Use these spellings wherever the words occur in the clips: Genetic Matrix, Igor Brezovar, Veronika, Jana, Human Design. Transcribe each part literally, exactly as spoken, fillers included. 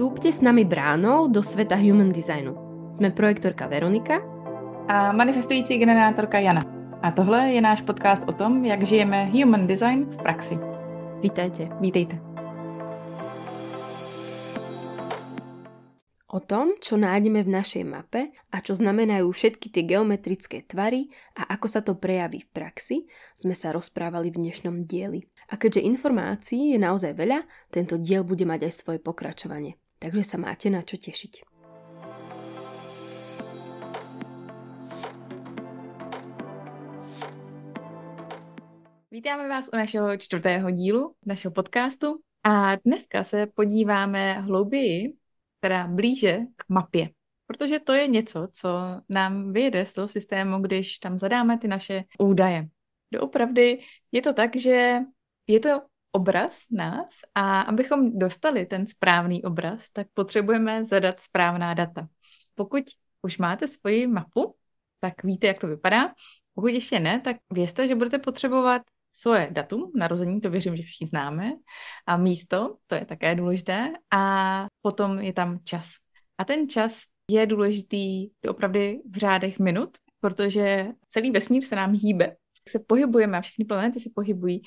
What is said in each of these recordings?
Vstúpte s nami bránou do sveta Human Designu. Sme projektorka Veronika a manifestující generátorka Jana. A tohle je náš podcast o tom, jak žijeme Human Design v praxi. Vítajte. Vítejte. O tom, čo nájdeme v našej mape a čo znamenajú všetky tie geometrické tvary a ako sa to prejaví v praxi, sme sa rozprávali v dnešnom dieli. A keďže informácií je naozaj veľa, tento diel bude mať aj svoje pokračovanie. Takže sa máte na čo tešiť. Vítáme vás u našeho čtvrtého dílu, našeho podcastu. A dneska se podíváme hlouběji, teda blíže k mapě. Protože to je něco, co nám vyjede z toho systému, když tam zadáme ty naše údaje. Doopravdy je to tak, že je to obraz nás a abychom dostali ten správný obraz, tak potřebujeme zadat správná data. Pokud už máte svoji mapu, tak víte, jak to vypadá. Pokud ještě ne, tak vězte, že budete potřebovat svoje datum narození, to věřím, že všichni známe, a místo, to je také důležité, a potom je tam čas. A ten čas je důležitý doopravdy v řádech minut, protože celý vesmír se nám hýbe, tak se pohybujeme a všechny planety se pohybují,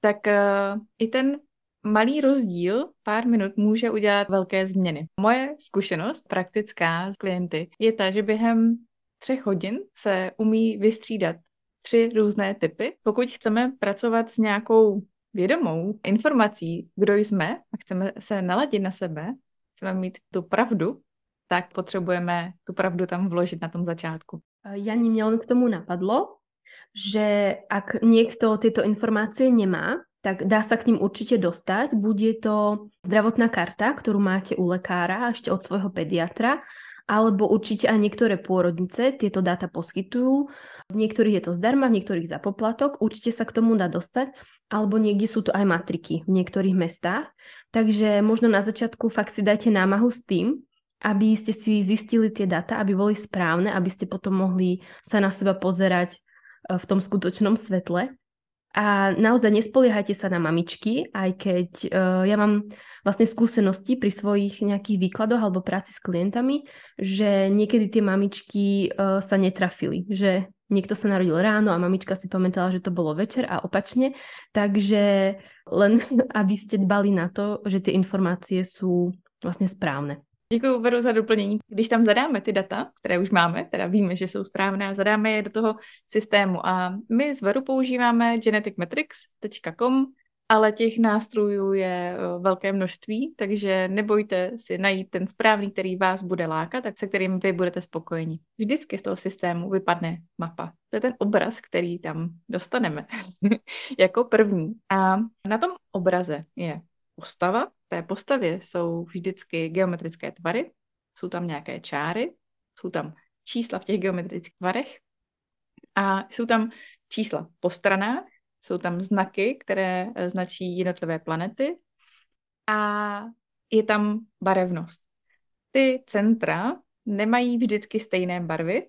tak uh, i ten malý rozdíl pár minut může udělat velké změny. Moje zkušenost praktická s klienty je ta, že během třech hodin se umí vystřídat tři různé typy. Pokud chceme pracovat s nějakou vědomou informací, kdo jsme a chceme se naladit na sebe, chceme mít tu pravdu, tak potřebujeme tu pravdu tam vložit na tom začátku. Jani, mě len k tomu napadlo, že ak niekto tieto informácie nemá, tak dá sa k ním určite dostať. Bude to zdravotná karta, ktorú máte u lekára, ešte od svojho pediatra, alebo určite aj niektoré pôrodnice tieto dáta poskytujú. V niektorých je to zdarma, v niektorých za poplatok. Určite sa k tomu dá dostať, alebo niekde sú to aj matriky v niektorých mestách. Takže možno na začiatku fakt si dajte námahu s tým, aby ste si zistili tie dáta, aby boli správne, aby ste potom mohli sa na seba pozerať v tom skutočnom svetle. A naozaj nespoliehajte sa na mamičky, aj keď uh, ja mám vlastne skúsenosti pri svojich nejakých výkladoch alebo práci s klientami, že niekedy tie mamičky uh, sa netrafili, že niekto sa narodil ráno a mamička si pamätala, že to bolo večer a opačne, takže len aby ste dbali na to, že tie informácie sú vlastne správne. Děkuji, Veru, za doplnění. Když tam zadáme ty data, které už máme, teda víme, že jsou správné, a zadáme je do toho systému. A my z Veru používáme genetic metrics tečka com, ale těch nástrojů je velké množství, takže nebojte si najít ten správný, který vás bude lákat a se kterým vy budete spokojeni. Vždycky z toho systému vypadne mapa. To je ten obraz, který tam dostaneme jako první. A na tom obraze je postava. V té postavě jsou vždycky geometrické tvary, jsou tam nějaké čáry, jsou tam čísla v těch geometrických tvarech a jsou tam čísla po stranách, jsou tam znaky, které značí jednotlivé planety a je tam barevnost. Ty centra nemají vždycky stejné barvy,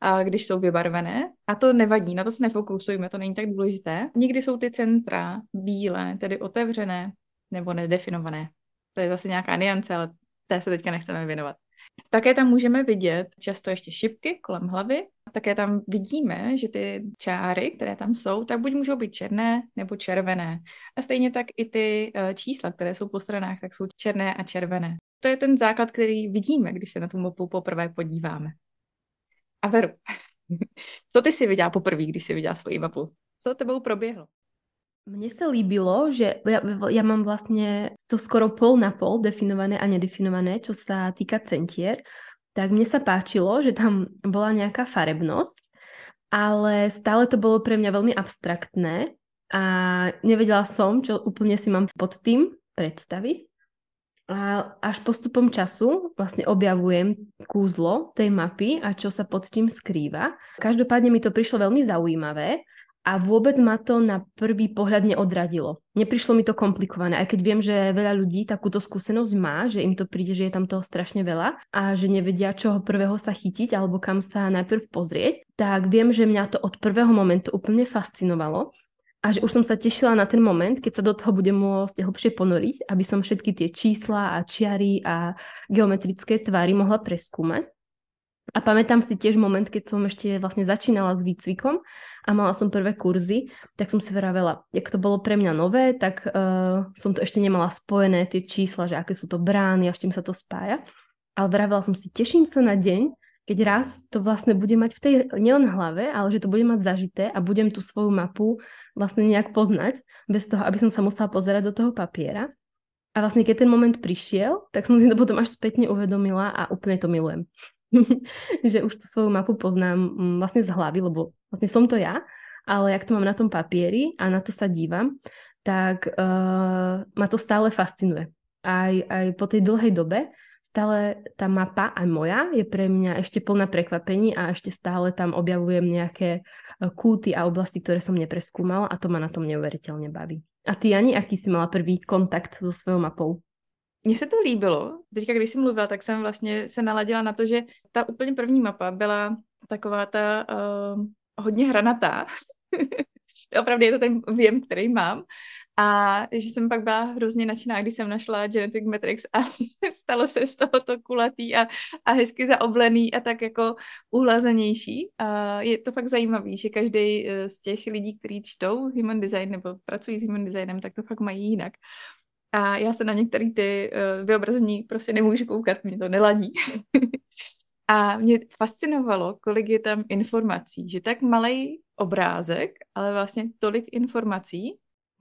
a když jsou vybarvené, a to nevadí, na to se nefokusujeme, to není tak důležité. Nikdy jsou ty centra bílé, tedy otevřené, nebo nedefinované. To je zase nějaká nuance, ale té se teďka nechceme věnovat. Také tam můžeme vidět často ještě šipky kolem hlavy. Také tam vidíme, že ty čáry, které tam jsou, tak buď můžou být černé nebo červené. A stejně tak i ty čísla, které jsou po stranách, tak jsou černé a červené. To je ten základ, který vidíme, když se na tu mapu poprvé podíváme. A Veru, co ty si viděla poprvé, když si viděla svoji mapu? Co tebou proběhlo? Mne sa líbilo, že ja, ja mám vlastne to skoro pol na pol definované a nedefinované, čo sa týka centier, tak mne sa páčilo, že tam bola nejaká farebnosť, ale stále to bolo pre mňa veľmi abstraktné a nevedela som, čo úplne si mám pod tým predstaviť. A až postupom času vlastne objavujem kúzlo tej mapy a čo sa pod tým skrýva. Každopádne mi to prišlo veľmi zaujímavé. A vôbec ma to na prvý pohľad neodradilo. Neprišlo mi to komplikované, aj keď viem, že veľa ľudí takúto skúsenosť má, že im to príde, že je tam toho strašne veľa a že nevedia, čoho prvého sa chytiť alebo kam sa najprv pozrieť. Tak viem, že mňa to od prvého momentu úplne fascinovalo. A a že už som sa tešila na ten moment, keď sa do toho budem môcť hlbšie ponoriť, aby som všetky tie čísla a čiary a geometrické tvary mohla preskúmať. A pamätám si tiež moment, keď som ešte vlastne začínala s výcvikom a mala som prvé kurzy, tak som si vravela, jak to bolo pre mňa nové, tak uh, som to ešte nemala spojené, tie čísla, že aké sú to brány a s čím sa to spája. Ale vravela som si, teším sa na deň, keď raz to vlastne budem mať v tej nielen hlave, ale že to budem mať zažité a budem tú svoju mapu vlastne nejak poznať, bez toho, aby som sa musela pozerať do toho papiera. A vlastne keď ten moment prišiel, tak som si to potom až spätne uvedomila a úplne to milujem. Že už tú svoju mapu poznám vlastne z hlavy, lebo vlastne som to ja, ale jak to mám na tom papieri a na to sa dívam, tak uh, ma to stále fascinuje. Aj, aj po tej dlhej dobe stále tá mapa aj moja je pre mňa ešte plná prekvapení a ešte stále tam objavujem nejaké kúty a oblasti, ktoré som nepreskúmala a to ma na tom neuveriteľne baví. A ty, Jani, aký si mala prvý kontakt so svojou mapou? Mně se to líbilo. Teďka, když jsi mluvila, tak jsem vlastně se naladila na to, že ta úplně první mapa byla taková ta uh, hodně hranatá. Opravdu je to ten věm, který mám. A že jsem pak byla hrozně nadšená, když jsem našla Genetic Matrix a stalo se z tohoto kulatý a, a hezky zaoblený a tak jako uhlazenější. A je to fakt zajímavý, že každý z těch lidí, kteří čtou Human Design nebo pracují s Human Designem, tak to fakt mají jinak. A já se na některé ty uh, vyobrazení prostě nemůžu koukat, mě to neladí. A mě fascinovalo, kolik je tam informací, že tak malej obrázek, ale vlastně tolik informací,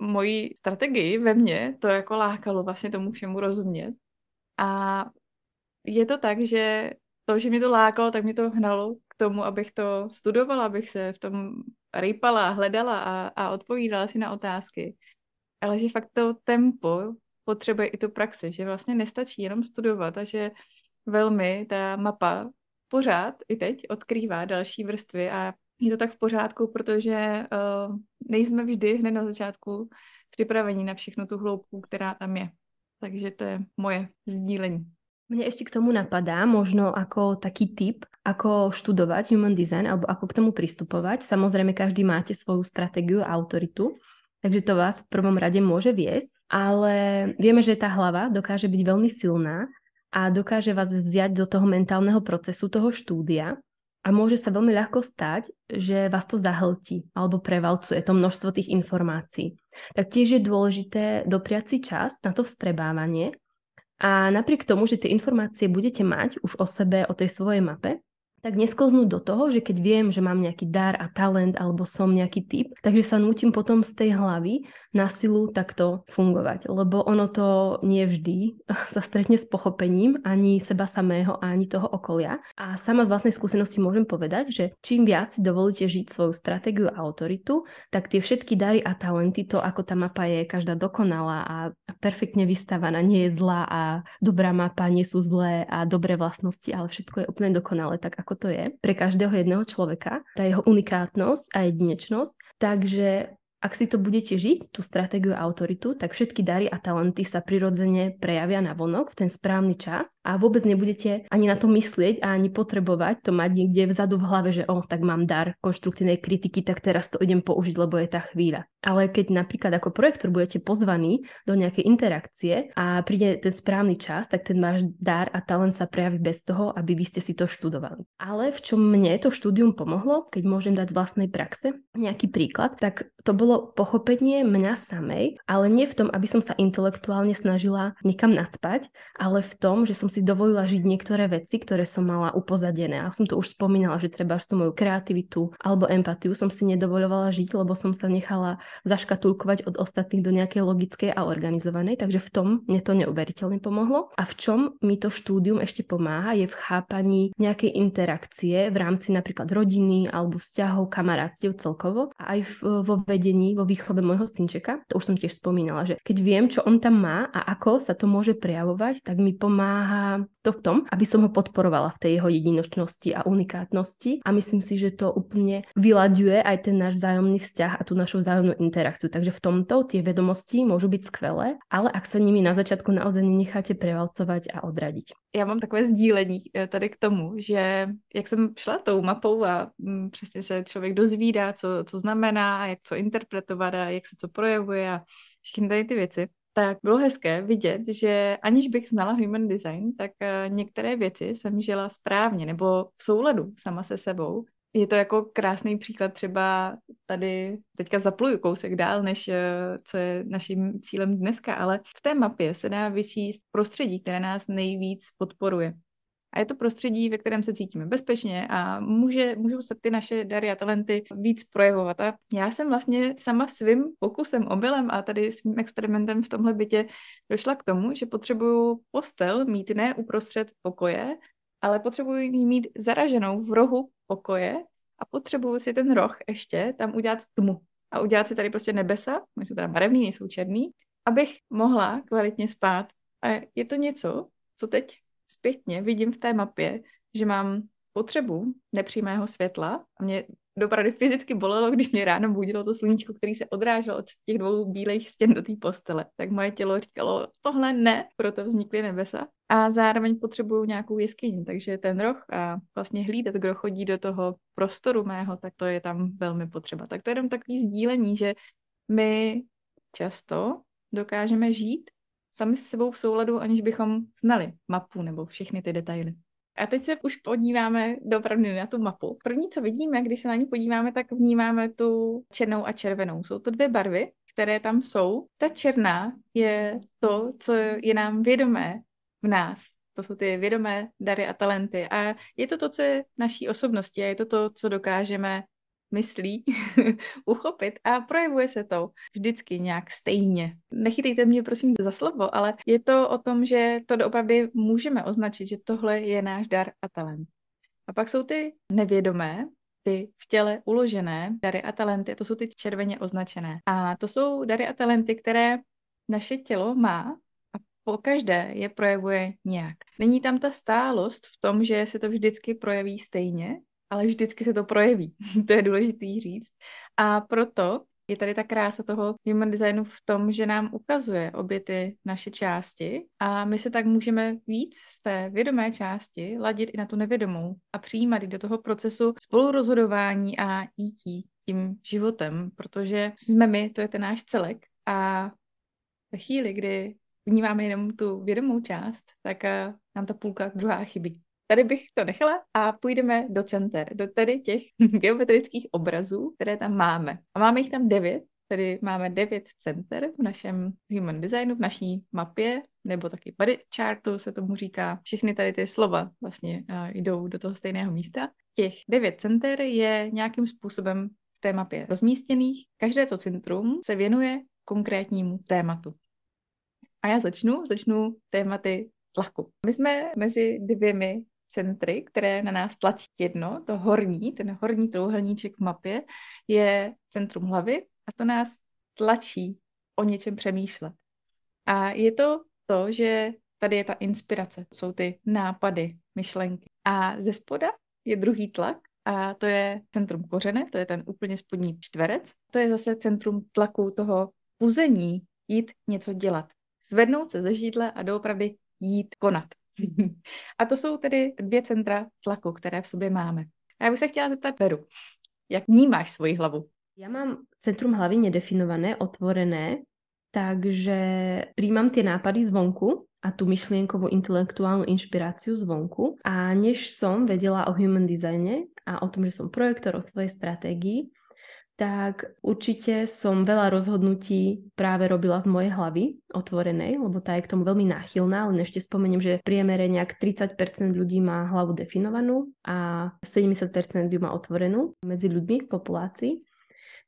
moji strategii ve mně to jako lákalo vlastně tomu všemu rozumět. A je to tak, že to, že mě to lákalo, tak mě to hnalo k tomu, abych to studovala, abych se v tom rýpala, hledala a, a odpovídala si na otázky. Ale že fakt to tempo potřebuje i tu praxi, že vlastně nestačí jenom studovat a že velmi ta mapa pořád i teď odkrývá další vrstvy a je to tak v pořádku, protože uh, nejsme vždy hned na začátku připraveni na všechnu tu hloubku, která tam je. Takže to je moje sdílení. Mne ešte k tomu napadá možno ako taký tip, ako študovať Human Design alebo ako k tomu pristupovať. Samozrejme, každý máte svoju stratégiu a autoritu, takže to vás v prvom rade môže viesť, ale vieme, že tá hlava dokáže byť veľmi silná a dokáže vás vziať do toho mentálneho procesu, toho štúdia a môže sa veľmi ľahko stať, že vás to zahltí alebo prevalcuje to množstvo tých informácií. Taktiež je dôležité dopriať si čas na to vstrebávanie a napriek tomu, že tie informácie budete mať už o sebe, o tej svojej mape, tak nesklznúť do toho, že keď viem, že mám nejaký dar a talent alebo som nejaký typ, takže sa nútim potom z tej hlavy na silu takto fungovať. Lebo ono to nie vždy sa stretne s pochopením ani seba samého, ani toho okolia. A sama z vlastnej skúsenosti môžem povedať, že čím viac si dovolíte žiť svoju stratégiu a autoritu, tak tie všetky dary a talenty, to ako tá mapa je každá dokonalá a perfektne vystavaná, nie je zlá a dobrá mapa, nie sú zlé a dobré vlastnosti, ale všetko je úplne dokonalé, tak ako to je pre každého jedného človeka, tá jeho unikátnosť a jedinečnosť. Takže ak si to budete žiť, tú stratégiu a autoritu, tak všetky dary a talenty sa prirodzene prejavia na vonok v ten správny čas a vôbec nebudete ani na to myslieť a ani potrebovať to mať niekde vzadu v hlave, že o, tak mám dar konštruktívnej kritiky, tak teraz to idem použiť, lebo je tá chvíľa. Ale keď napríklad ako projektor budete pozvaní do nejakej interakcie a príde ten správny čas, tak ten váš dar a talent sa prejaví bez toho, aby vy ste si to študovali. Ale v čom mne to štúdium pomohlo, keď môžem dať z vlastnej praxe nejaký príklad, tak to bolo pochopenie mňa samej, ale nie v tom, aby som sa intelektuálne snažila niekam nadspať, ale v tom, že som si dovolila žiť niektoré veci, ktoré som mala upozadené. A som to už spomínala, že treba tú moju kreativitu alebo empatiu som si nedovoľovala žiť, lebo som sa nechala zaškatulkovať od ostatných do nejakej logickej a organizovanej, takže v tom mne to neuveriteľne pomohlo. A v čom mi to štúdium ešte pomáha, je v chápaní nejakej interakcie v rámci napríklad rodiny alebo vzťahov, kamarátstiev celkovo a aj vo vedení vo výchove môjho synčeka, to už som tiež spomínala, že keď viem, čo on tam má a ako sa to môže prejavovať, tak mi pomáha to v tom, aby som ho podporovala v tej jeho jedinočnosti a unikátnosti a myslím si, že to úplne vyľaďuje aj ten náš vzájomný vzťah a tú našu vzájomnú interakciu. Takže v tomto tie vedomosti môžu byť skvelé, ale ak sa nimi na začiatku naozaj nenecháte prevalcovať a odradiť. Já mám takové sdílení tady k tomu, že jak jsem šla tou mapou a přesně se člověk dozvídá, co, co znamená, jak co interpretovat a jak se co projevuje a všechny tady ty věci, tak bylo hezké vidět, že aniž bych znala Human Design, tak některé věci jsem žila správně nebo v souladu sama se sebou. Je to jako krásný příklad, třeba tady teďka zapluju kousek dál, než co je naším cílem dneska, ale v té mapě se dá vyčíst prostředí, které nás nejvíc podporuje. A je to prostředí, ve kterém se cítíme bezpečně a může, můžou se ty naše dary a talenty víc projevovat. A já jsem vlastně sama svým pokusem, omylem a tady svým experimentem v tomhle bytě došla k tomu, že potřebuju postel mít ne uprostřed pokoje, ale potřebuju ji mít zaraženou v rohu pokoje a potřebuju si ten roh ještě tam udělat tmu a udělat si tady prostě nebesa, my jsou teda barevný, nejsou černý, abych mohla kvalitně spát. A je to něco, co teď zpětně vidím v té mapě, že mám potřebu nepřímého světla a mě dopravdy fyzicky bolelo, když mě ráno budilo to sluníčko, který se odráželo od těch dvou bílejch stěn do té postele. Tak moje tělo říkalo, tohle ne, proto vznikly nebesa. A zároveň potřebuju nějakou jeskyni, takže ten roh a vlastně hlídat, kdo chodí do toho prostoru mého, tak to je tam velmi potřeba. Tak to je jenom takový sdílení, že my často dokážeme žít sami s sebou v souladu, aniž bychom znali mapu nebo všechny ty detaily. A teď se už podíváme dopravdy na tu mapu. První, co vidíme, když se na ní podíváme, tak vnímáme tu černou a červenou. Jsou to dvě barvy, které tam jsou. Ta černá je to, co je nám vědomé v nás. To jsou ty vědomé dary a talenty. A je to to, co je naší osobností a je to to, co dokážeme myslí, uchopit a projevuje se to vždycky nějak stejně. Nechytejte mě prosím za slovo, ale je to o tom, že to doopravdy můžeme označit, že tohle je náš dar a talent. A pak jsou ty nevědomé, ty v těle uložené dary a talenty, to jsou ty červeně označené. A to jsou dary a talenty, které naše tělo má a pokaždé je projevuje nějak. Není tam ta stálost v tom, že se to vždycky projeví stejně, ale vždycky se to projeví, to je důležitý říct. A proto je tady ta krása toho Human Designu v tom, že nám ukazuje obě ty naše části a my se tak můžeme víc z té vědomé části ladit i na tu nevědomou a přijímat i do toho procesu spolurozhodování a jítí tím životem, protože jsme my, to je ten náš celek a ve chvíli, kdy vnímáme jenom tu vědomou část, tak nám ta půlka druhá chybí. Tady bych to nechala a půjdeme do center, do tedy těch geometrických obrazů, které tam máme. A máme jich tam devět, tedy máme devět center v našem Human Designu, v naší mapě, nebo taky body chartu se tomu říká. Všechny tady ty slova vlastně jdou do toho stejného místa. Těch devět center je nějakým způsobem v té mapě rozmístěných. Každé to centrum se věnuje konkrétnímu tématu. A já začnu, začnu tématy tlaku. My jsme mezi dvěmi centry, které na nás tlačí jedno, to horní, ten horní trouhelníček v mapě, je centrum hlavy a to nás tlačí o něčem přemýšlet. A je to to, že tady je ta inspirace, jsou ty nápady, myšlenky. A ze spoda je druhý tlak a to je centrum kořene, to je ten úplně spodní čtverec, to je zase centrum tlaku toho puzení, jít něco dělat, zvednout se ze židle a doopravdy jít konat. A to jsou tedy dvě centra tlaku, které v sobě máme. A já bych se chtěla zeptat Veru, jak vnímáš svoji hlavu? Já mám centrum hlavy nedefinované, otvorené, takže príjmam tie nápady zvonku a tú myšlienkovú intelektuálnu inšpiráciu zvonku. A než som vedela o Human Designe a o tom, že som projektor o svojej stratégii, tak určite som veľa rozhodnutí práve robila z mojej hlavy otvorenej, lebo tá je k tomu veľmi náchylná, len ešte spomeniem, že v priemere nejak tridsať percent ľudí má hlavu definovanú a sedemdesiat percent ju má otvorenú medzi ľuďmi v populácii.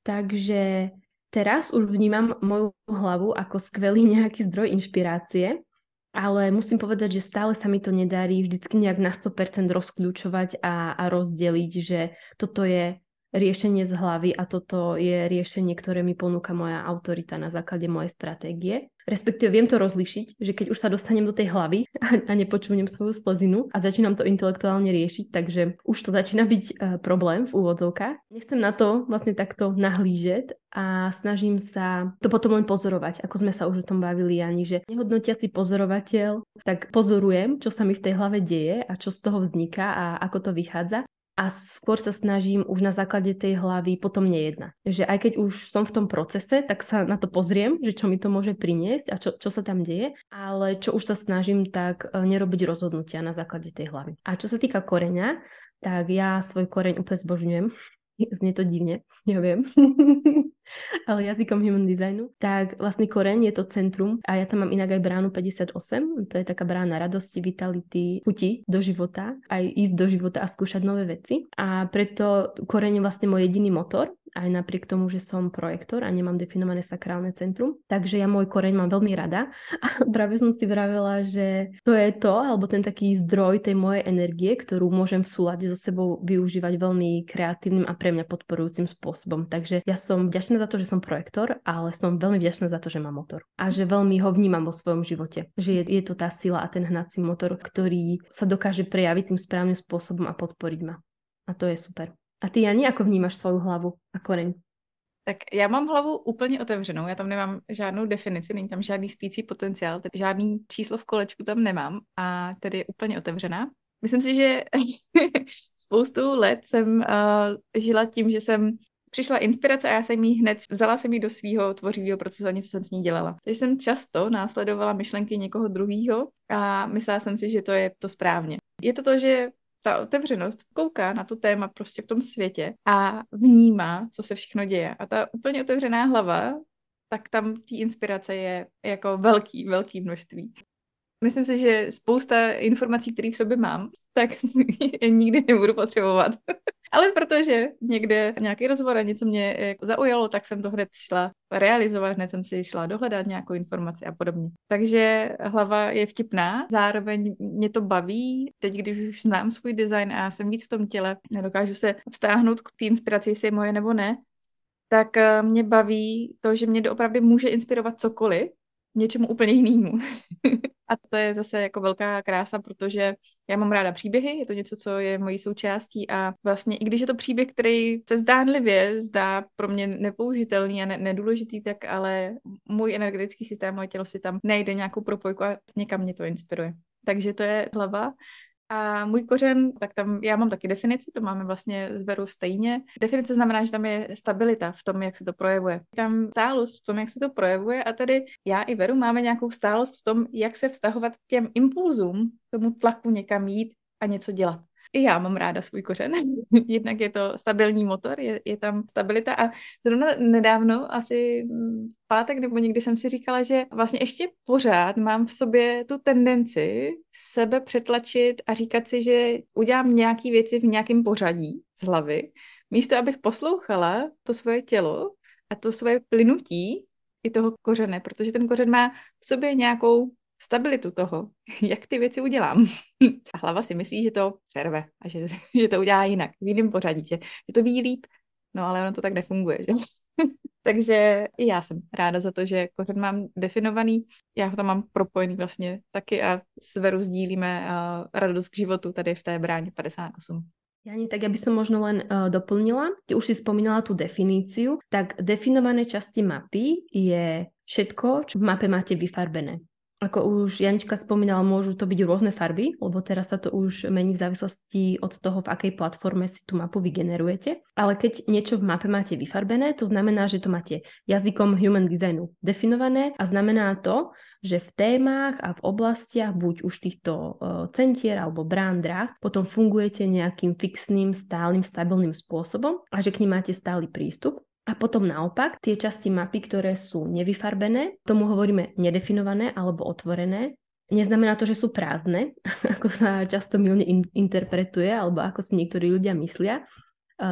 Takže teraz už vnímam moju hlavu ako skvelý nejaký zdroj inšpirácie, ale musím povedať, že stále sa mi to nedarí vždycky nejak na sto percent rozkľúčovať a, a rozdeliť, že toto je riešenie z hlavy a toto je riešenie, ktoré mi ponúka moja autorita na základe mojej stratégie. Respektíve viem to rozlíšiť, že keď už sa dostanem do tej hlavy a, a nepočúvnem svoju slzinu a začínam to intelektuálne riešiť, takže už to začína byť uh, problém v úvodzovkách. Nechcem na to vlastne takto nahlížeť a snažím sa to potom len pozorovať, ako sme sa už o tom bavili, ani že nehodnotiaci pozorovateľ, tak pozorujem, čo sa mi v tej hlave deje a čo z toho vzniká a ako to vychádza. a skôr sa snažím už na základe tej hlavy potom nejednať. Že aj keď už som v tom procese, tak sa na to pozriem, že čo mi to môže priniesť a čo, čo sa tam deje, ale čo už sa snažím, tak nerobiť rozhodnutia na základe tej hlavy. A čo sa týka koreňa, tak ja svoj koreň úplne zbožňujem. Znie to divne, neviem, ale jazykom human designu. Tak vlastne koreň je to centrum a ja tam mám inak aj bránu päťdesiatosem, to je taká brána radosti, vitality, chuti do života, aj ísť do života a skúšať nové veci. A preto koreň je vlastne môj jediný motor, aj napriek tomu, že som projektor a nemám definované sakrálne centrum. Takže ja môj koreň mám veľmi rada a práve som si vravela, že to je to, alebo ten taký zdroj tej mojej energie, ktorú môžem v súlade so sebou využívať veľmi kreatívnym a pre mňa podporujúcim spôsobom. Takže ja som vďačná za to, že som projektor, ale som veľmi vďačná za to, že mám motor a že veľmi ho vnímam vo svojom živote. Že je, je to tá sila a ten hnací motor, ktorý sa dokáže prejaviť tým správnym spôsobom a podporiť ma. A to je super. A ty, Jani, ako vnímáš svou hlavu a koreň? Tak já mám hlavu úplně otevřenou, já tam nemám žádnou definici, není tam žádný spící potenciál, tedy žádný číslo v kolečku tam nemám a tedy je úplně otevřená. Myslím si, že spoustu let jsem uh, žila tím, že jsem přišla inspirace a já jsem ji hned, vzala jsem ji do svýho tvořivého procesu a něco jsem s ní dělala. Takže jsem často následovala myšlenky někoho druhýho a myslela jsem si, že to je to správně. Je to to, že ta otevřenost kouká na to téma prostě v tom světě a vnímá, co se všechno děje. A ta úplně otevřená hlava, tak tam té inspirace je jako velký, velký množství. Myslím si, že spousta informací, které v sobě mám, tak nikdy nebudu potřebovat. Ale protože někde nějaký rozhovor a něco mě jako zaujalo, tak jsem to hned šla realizovat, hned jsem si šla dohledat nějakou informaci a podobně. Takže hlava je vtipná, zároveň mě to baví. Teď, když už znám svůj design a jsem víc v tom těle, nedokážu se vztáhnout k té inspiraci, jestli je moje nebo ne, tak mě baví to, že mě doopravdy může inspirovat cokoliv, něčemu úplně jinému. A to je zase jako velká krása, protože já mám ráda příběhy, je to něco, co je mojí součástí a vlastně i když je to příběh, který se zdánlivě zdá pro mě nepoužitelný a ne- nedůležitý, tak ale můj energetický systém, moje tělo si tam najde nějakou propojku a někam mě to inspiruje. Takže to je hlava. A můj kořen, tak tam já mám taky definici, to máme vlastně z Veru stejně. Definice znamená, že tam je stabilita v tom, jak se to projevuje. Tam stálost v tom, jak se to projevuje a tedy já i Veru máme nějakou stálost v tom, jak se vztahovat k těm impulzům, tomu tlaku někam jít a něco dělat. I já mám ráda svůj kořen, jednak je to stabilní motor, je, je tam stabilita a zrovna nedávno, asi pátek nebo někdy jsem si říkala, že vlastně ještě pořád mám v sobě tu tendenci sebe přetlačit a říkat si, že udělám nějaký věci v nějakém pořadí z hlavy, místo abych poslouchala to svoje tělo a to svoje plynutí i toho kořene, protože ten kořen má v sobě nějakou stabilitu toho, jak ty věci udělám. A hlava si myslí, že to přerve a že, že to udělá jinak, v jiném pořadí, že, že to ví líp, no ale ono to tak nefunguje, že? Takže i já jsem ráda za to, že kořen mám definovaný, já ho tam mám propojený vlastně taky a s Veru sdílíme radost k životu tady v té bráně päťdesiatosem. Jani, tak ja by som možno len uh, doplnila, ty už si spomínala tú definíciu, tak definované časti mapy je všetko, čo v mape máte vyfarbené. Ako už Janička spomínala, môžu to byť rôzne farby, lebo teraz sa to už mení v závislosti od toho, v akej platforme si tú mapu vygenerujete. Ale keď niečo v mape máte vyfarbené, to znamená, že to máte jazykom human designu definované a znamená to, že v témach a v oblastiach buď už týchto centier alebo brán dráh potom fungujete nejakým fixným, stálym, stabilným spôsobom a že k nim máte stály prístup. A potom naopak, tie časti mapy, ktoré sú nevyfarbené, tomu hovoríme nedefinované alebo otvorené. Neznamená to, že sú prázdne, ako sa často mylne in- interpretuje alebo ako si niektorí ľudia myslia.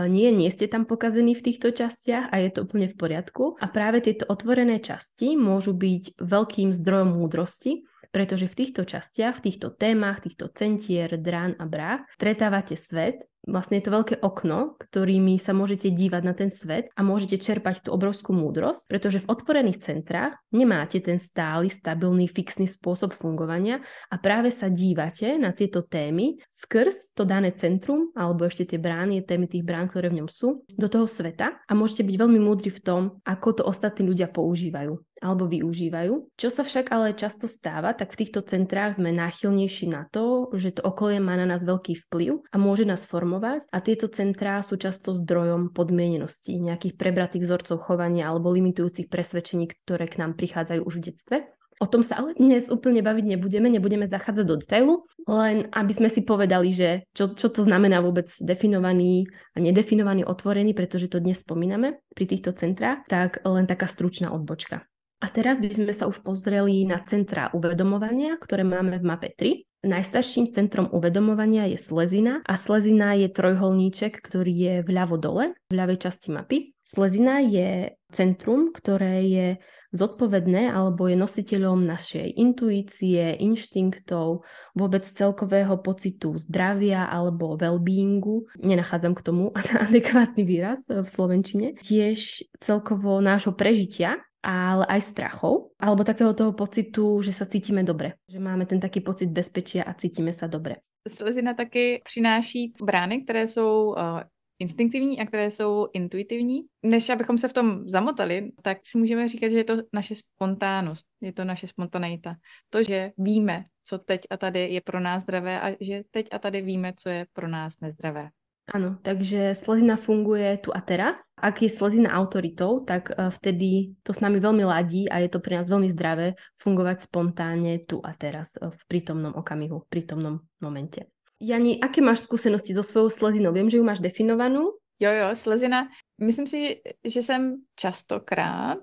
Nie, nie ste tam pokazení v týchto častiach a je to úplne v poriadku. A práve tieto otvorené časti môžu byť veľkým zdrojom múdrosti, pretože v týchto častiach, v týchto témach, týchto centier, drán a bráh stretávate svet. Vlastne je to veľké okno, ktorými sa môžete dívať na ten svet a môžete čerpať tú obrovskú múdrosť, pretože v otvorených centrách nemáte ten stály, stabilný, fixný spôsob fungovania a práve sa dívate na tieto témy skrz to dané centrum, alebo ešte tie brány, témy tých brán, ktoré v ňom sú, do toho sveta a môžete byť veľmi múdri v tom, ako to ostatní ľudia používajú. A alebo využívajú. Čo sa však ale často stáva, tak v týchto centrách sme náchylnejší na to, že to okolie má na nás veľký vplyv a môže nás formovať a tieto centrá sú často zdrojom podmienenosti, nejakých prebratých vzorcov chovania alebo limitujúcich presvedčení, ktoré k nám prichádzajú už v detstve. O tom sa ale dnes úplne baviť nebudeme, nebudeme zachádzať do detailu, len aby sme si povedali, že čo, čo to znamená vôbec definovaný a nedefinovaný otvorený, pretože to dnes spomíname pri týchto centrách, tak len taká stručná odbočka. A teraz by sme sa už pozreli na centrá uvedomovania, ktoré máme v mape tri. Najstarším centrom uvedomovania je slezina a slezina je trojholníček, ktorý je vľavo dole, v ľavej časti mapy. Slezina je centrum, ktoré je zodpovedné alebo je nositeľom našej intuície, inštinktov, vôbec celkového pocitu zdravia alebo wellbeingu. Nenachádzam k tomu adekvátny výraz v slovenčine. Tiež celkovo nášho prežitia, ale aj strachov, alebo takého toho pocitu, že sa cítime dobre, že máme ten taký pocit bezpečia a cítime sa dobre. Slezina taky přináší brány, které jsou uh, instinktivní a které jsou intuitivní. Než abychom se v tom zamotali, tak si můžeme říkat, že je to naše spontánnost, je to naše spontaneita. To, že víme, co teď a tady je pro nás zdravé a že teď a tady víme, co je pro nás nezdravé. Áno, takže slezina funguje tu a teraz. Ak je slezina autoritou, tak vtedy to s nami veľmi ladí a je to pre nás veľmi zdravé fungovať spontánne tu a teraz v prítomnom okamihu, v prítomnom momente. Jani, aké máš skúsenosti so svojou slezinou? Viem, že ju máš definovanú. Jo, jo, slezina. Myslím si, že jsem častokrát,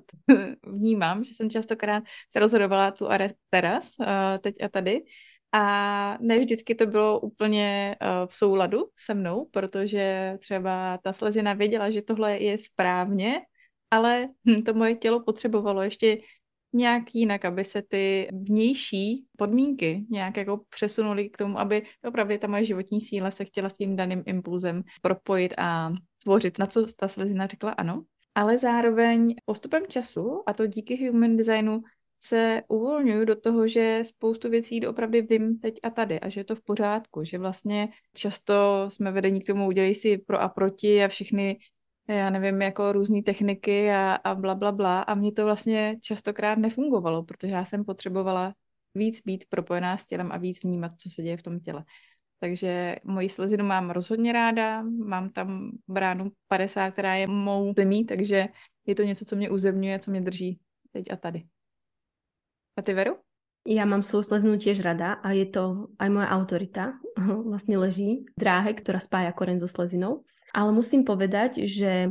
vnímám, že jsem častokrát se rozhodovala tu a teraz, teď a tady. A ne vždycky to bylo úplně uh, v souladu se mnou, protože třeba ta slezina věděla, že tohle je správně, ale hm, to moje tělo potřebovalo ještě nějak jinak, aby se ty vnější podmínky nějak jako přesunuly k tomu, aby opravdu ta moje životní síla se chtěla s tím daným impulzem propojit a tvořit, na co ta slezina řekla ano. Ale zároveň postupem času, a to díky Human Designu, se uvolňuju do toho, že spoustu věcí doopravdy vím teď a tady a že je to v pořádku, že vlastně často jsme vedení k tomu, udělej si pro a proti a všechny, já nevím, jako různý techniky a, a bla, bla, bla a mně to vlastně častokrát nefungovalo, protože já jsem potřebovala víc být propojená s tělem a víc vnímat, co se děje v tom těle. Takže moji slezinu mám rozhodně ráda, mám tam bránu padesát, která je mou zemí, takže je to něco, co mě uzemňuje, co mě drží teď a tady. A ty, Veru? Ja mám svoju slezinu tiež rada a je to aj moja autorita. Vlastne leží v dráhe, ktorá spája koreň so slezinou. Ale musím povedať, že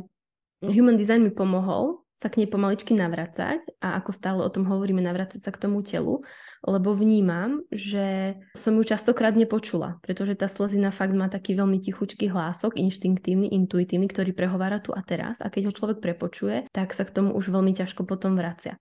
Human Design mi pomohol sa k nej pomaličky navracať a ako stále o tom hovoríme, navracať sa k tomu telu, lebo vnímam, že som ju častokrát nepočula, pretože tá slezina fakt má taký veľmi tichučký hlások, inštinktívny, intuitívny, ktorý prehovára tu a teraz a keď ho človek prepočuje, tak sa k tomu už veľmi ťažko potom vracia.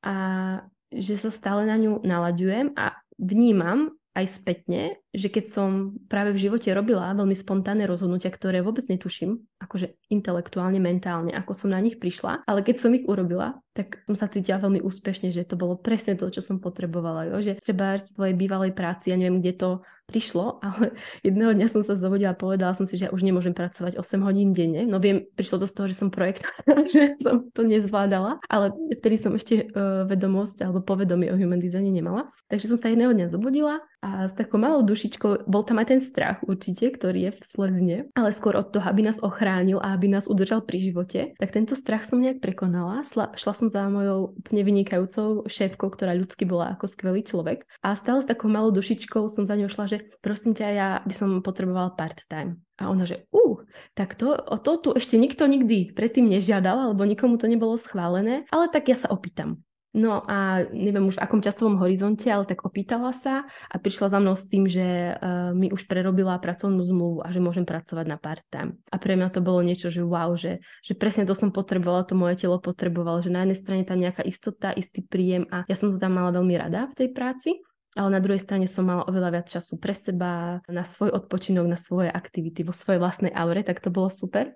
A že sa stále na ňu nalaďujem a vnímam aj spätne, že keď som práve v živote robila veľmi spontánne rozhodnutia, ktoré vôbec netuším, akože intelektuálne, mentálne, ako som na nich prišla, ale keď som ich urobila, tak som sa cítila veľmi úspešne, že to bolo presne to, čo som potrebovala, jo? Že treba z svojej bývalej práci, ja neviem, kde to prišlo, ale jedného dňa som sa zobudila a povedala som si, že ja už nemôžem pracovať osem hodín denne. No viem, prišlo to z toho, že som projektná, že som to nezvládala, ale vtedy som ešte uh, vedomosť alebo povedomie o Human Design nemala. Takže som sa jedného dňa zobudila a s takou malou dušičkou, bol tam aj ten strach určite, ktorý je v slezne, ale skôr od toho, aby nás ochránil a aby nás udržal pri živote, tak tento strach som nejak prekonala. Sla, šla som za mojou úplne vynikajúcou šéfkou, ktorá ľudsky bola ako skvelý človek a stále s takou malou dušičkou som za ňou šla, že prosím ťa, ja by som potrebovala part-time. A ona, že uh, tak to, o to tu ešte nikto nikdy predtým nežiadal, alebo nikomu to nebolo schválené, ale tak ja sa opýtam. No a neviem už v akom časovom horizonte, ale tak opýtala sa a prišla za mnou s tým, že uh, mi už prerobila pracovnú zmluvu a že môžem pracovať na part-time. A pre mňa to bolo niečo, že wow, že, že presne to som potrebovala, to moje telo potrebovalo, že na jednej strane tá nejaká istota, istý príjem a ja som to tam mala veľmi rada v tej práci. Ale na druhej strane som mala oveľa viac času pre seba, na svoj odpočinok, na svoje aktivity, vo svojej vlastnej aure, tak to bolo super.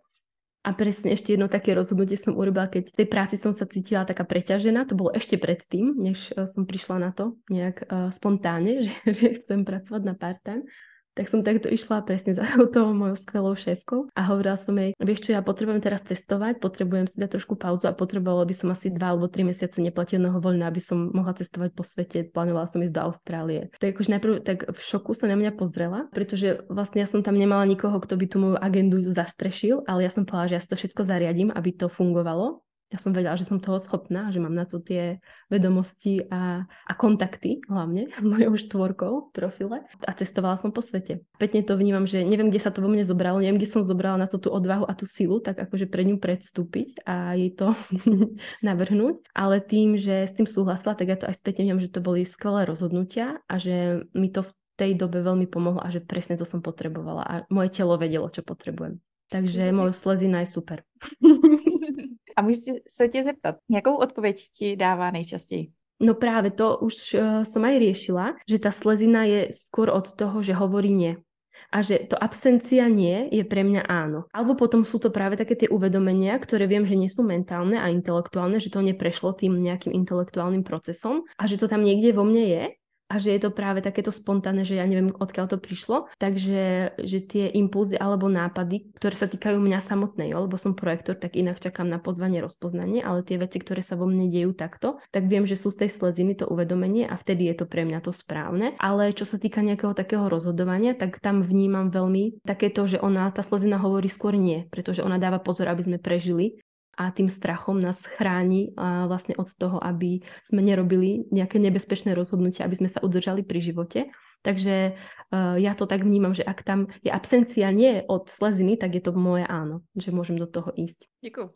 A presne ešte jedno také rozhodnutie som urobila, keď v tej práci som sa cítila taká preťažená, to bolo ešte predtým, než som prišla na to nejak uh, spontánne, že, že chcem pracovať na part-time. tak som takto išla presne za tou mojou skvelou šéfkou a hovorila som jej, vieš čo, ja potrebujem teraz cestovať, potrebujem si dať trošku pauzu a potrebovala by som asi dva alebo tri mesiace neplateného voľna, aby som mohla cestovať po svete, plánovala som ísť do Austrálie. Tak akože najprv tak v šoku sa na mňa pozrela, pretože vlastne ja som tam nemala nikoho, kto by tú moju agendu zastrešil, ale ja som povedala, že ja si to všetko zariadím, aby to fungovalo. Ja som vedela, že som toho schopná, že mám na to tie vedomosti a, a kontakty hlavne s mojou štvorkou v profile a cestovala som po svete. Spätne to vnímam, že neviem, kde sa to vo mne zobralo, neviem, kde som zobrala na to tú odvahu a tú silu, tak akože pred ňu predstúpiť a jej to navrhnúť. Ale tým, že s tým súhlasila, tak ja to aj spätne vnímam, že to boli skvelé rozhodnutia a že mi to v tej dobe veľmi pomohlo a že presne to som potrebovala a moje telo vedelo, čo potrebujem. Takže moje slezina je super. A můžu se tě zeptat, jakou odpověď ti dává nejčastěji? No právě to už uh, som aj riešila, že ta slezina je skôr od toho, že hovorí nie. A že to absencia nie je pre mňa áno. Alebo potom sú to práve také tie uvedomenia, ktoré viem, že nie sú mentálne a intelektuálne, že to neprešlo tým nejakým intelektuálnym procesom a že to tam niekde vo mne je. A že je to práve takéto spontánne, že ja neviem, odkiaľ to prišlo. Takže že tie impulzy alebo nápady, ktoré sa týkajú mňa samotnej, lebo som projektor, tak inak čakám na pozvanie, rozpoznanie, ale tie veci, ktoré sa vo mne dejú takto, tak viem, že sú z tej sleziny to uvedomenie a vtedy je to pre mňa to správne. Ale čo sa týka nejakého takého rozhodovania, tak tam vnímam veľmi takéto, že ona, tá slezina hovorí skôr nie, pretože ona dáva pozor, aby sme prežili. A tým strachom nás chrání a vlastne od toho, aby sme nerobili nejaké nebezpečné rozhodnutia, aby sme sa udržali pri živote. Takže uh, ja to tak vnímam, že ak tam je absencia nie od sleziny, tak je to moje áno, že môžem do toho ísť. Děkuji.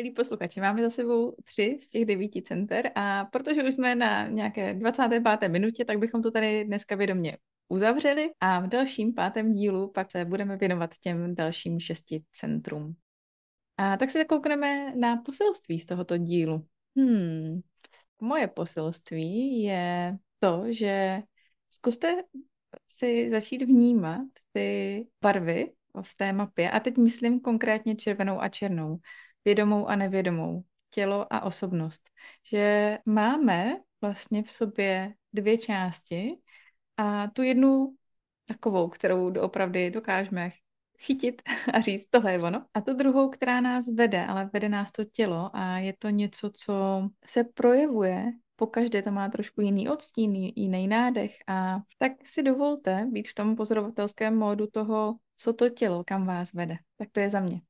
Milí posluchači, máme za sebou tři z těch devíti center a protože už jsme na nějaké dvacáté páté minutě, tak bychom to tady dneska vědomě uzavřeli a v dalším pátém dílu pak se budeme věnovat těm dalším šesti centrum. A tak se zakoukneme na poselství z tohoto dílu. Hmm. Moje poselství je to, že zkuste si začít vnímat ty barvy v té mapě. A teď myslím konkrétně červenou a černou, vědomou a nevědomou, tělo a osobnost. Že máme vlastně v sobě dvě části a tu jednu takovou, kterou doopravdy dokážeme chytit a říct, tohle je ono. A to druhou, která nás vede, ale vede nás to tělo a je to něco, co se projevuje. Pokaždé to má trošku jiný odstín, jiný nádech a tak si dovolte být v tom pozorovatelském módu toho, co to tělo, kam vás vede. Tak to je za mě.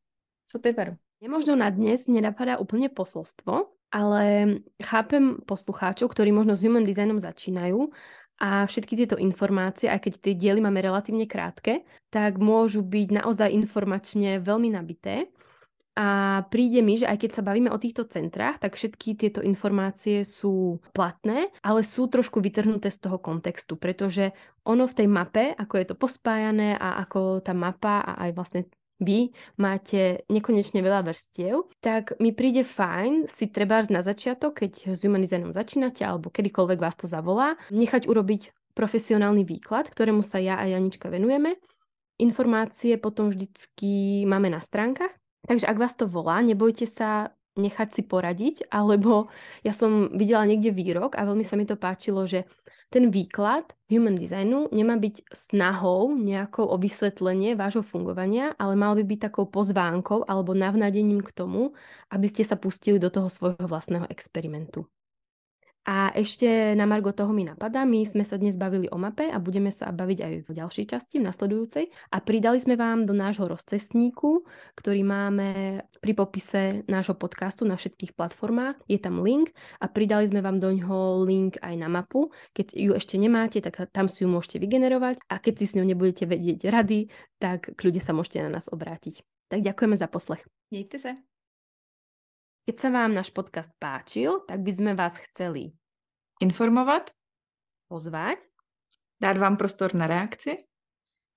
Co ty, Veru? Mě možno na dnes nenapadá úplně posolstvo, ale chápem poslucháčov, ktorí možno s Human Designom začínajú, a všetky tieto informácie, aj keď tie diely máme relatívne krátke, tak môžu byť naozaj informačne veľmi nabité. A príde mi, že aj keď sa bavíme o týchto centrách, tak všetky tieto informácie sú platné, ale sú trošku vytrhnuté z toho kontextu, pretože ono v tej mape, ako je to pospájané a ako tá mapa a aj vlastne vy máte nekonečne veľa vrstiev, tak mi príde fajn si trebárs na začiatok, keď s Human Designom začínate alebo kedykoľvek vás to zavolá, nechať urobiť profesionálny výklad, ktorému sa ja a Janička venujeme. Informácie potom vždycky máme na stránkach, takže ak vás to volá, nebojte sa nechať si poradiť, alebo ja som videla niekde výrok a veľmi sa mi to páčilo, že ten výklad Human Designu nemá byť snahou nejakou o vysvetlenie vášho fungovania, ale mal by byť takou pozvánkou alebo navnadením k tomu, aby ste sa pustili do toho svojho vlastného experimentu. A ešte na margo toho mi napadá, my sme sa dnes bavili o mape a budeme sa baviť aj v ďalšej časti, v nasledujúcej. A pridali sme vám do nášho rozcestníku, ktorý máme pri popise nášho podcastu na všetkých platformách. Je tam link a pridali sme vám do ňoho link aj na mapu. Keď ju ešte nemáte, tak tam si ju môžete vygenerovať a keď si s ňou nebudete vedieť rady, tak kľudne sa môžete na nás obrátiť. Tak ďakujeme za poslech. Mějte sa. Keď sa vám náš podcast páčil, tak by sme vás chceli informovať, pozvať, dať vám prostor na reakcie,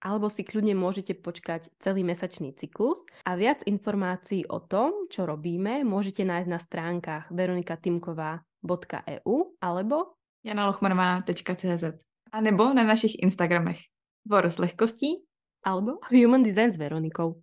alebo si kľudne môžete počkať celý mesačný cyklus a viac informácií o tom, čo robíme, môžete nájsť na stránkach veronika timková tečka e u alebo jana lochmanová tečka cé zet a nebo na našich Instagramech Vor s lehkostí alebo Human Design s Veronikou.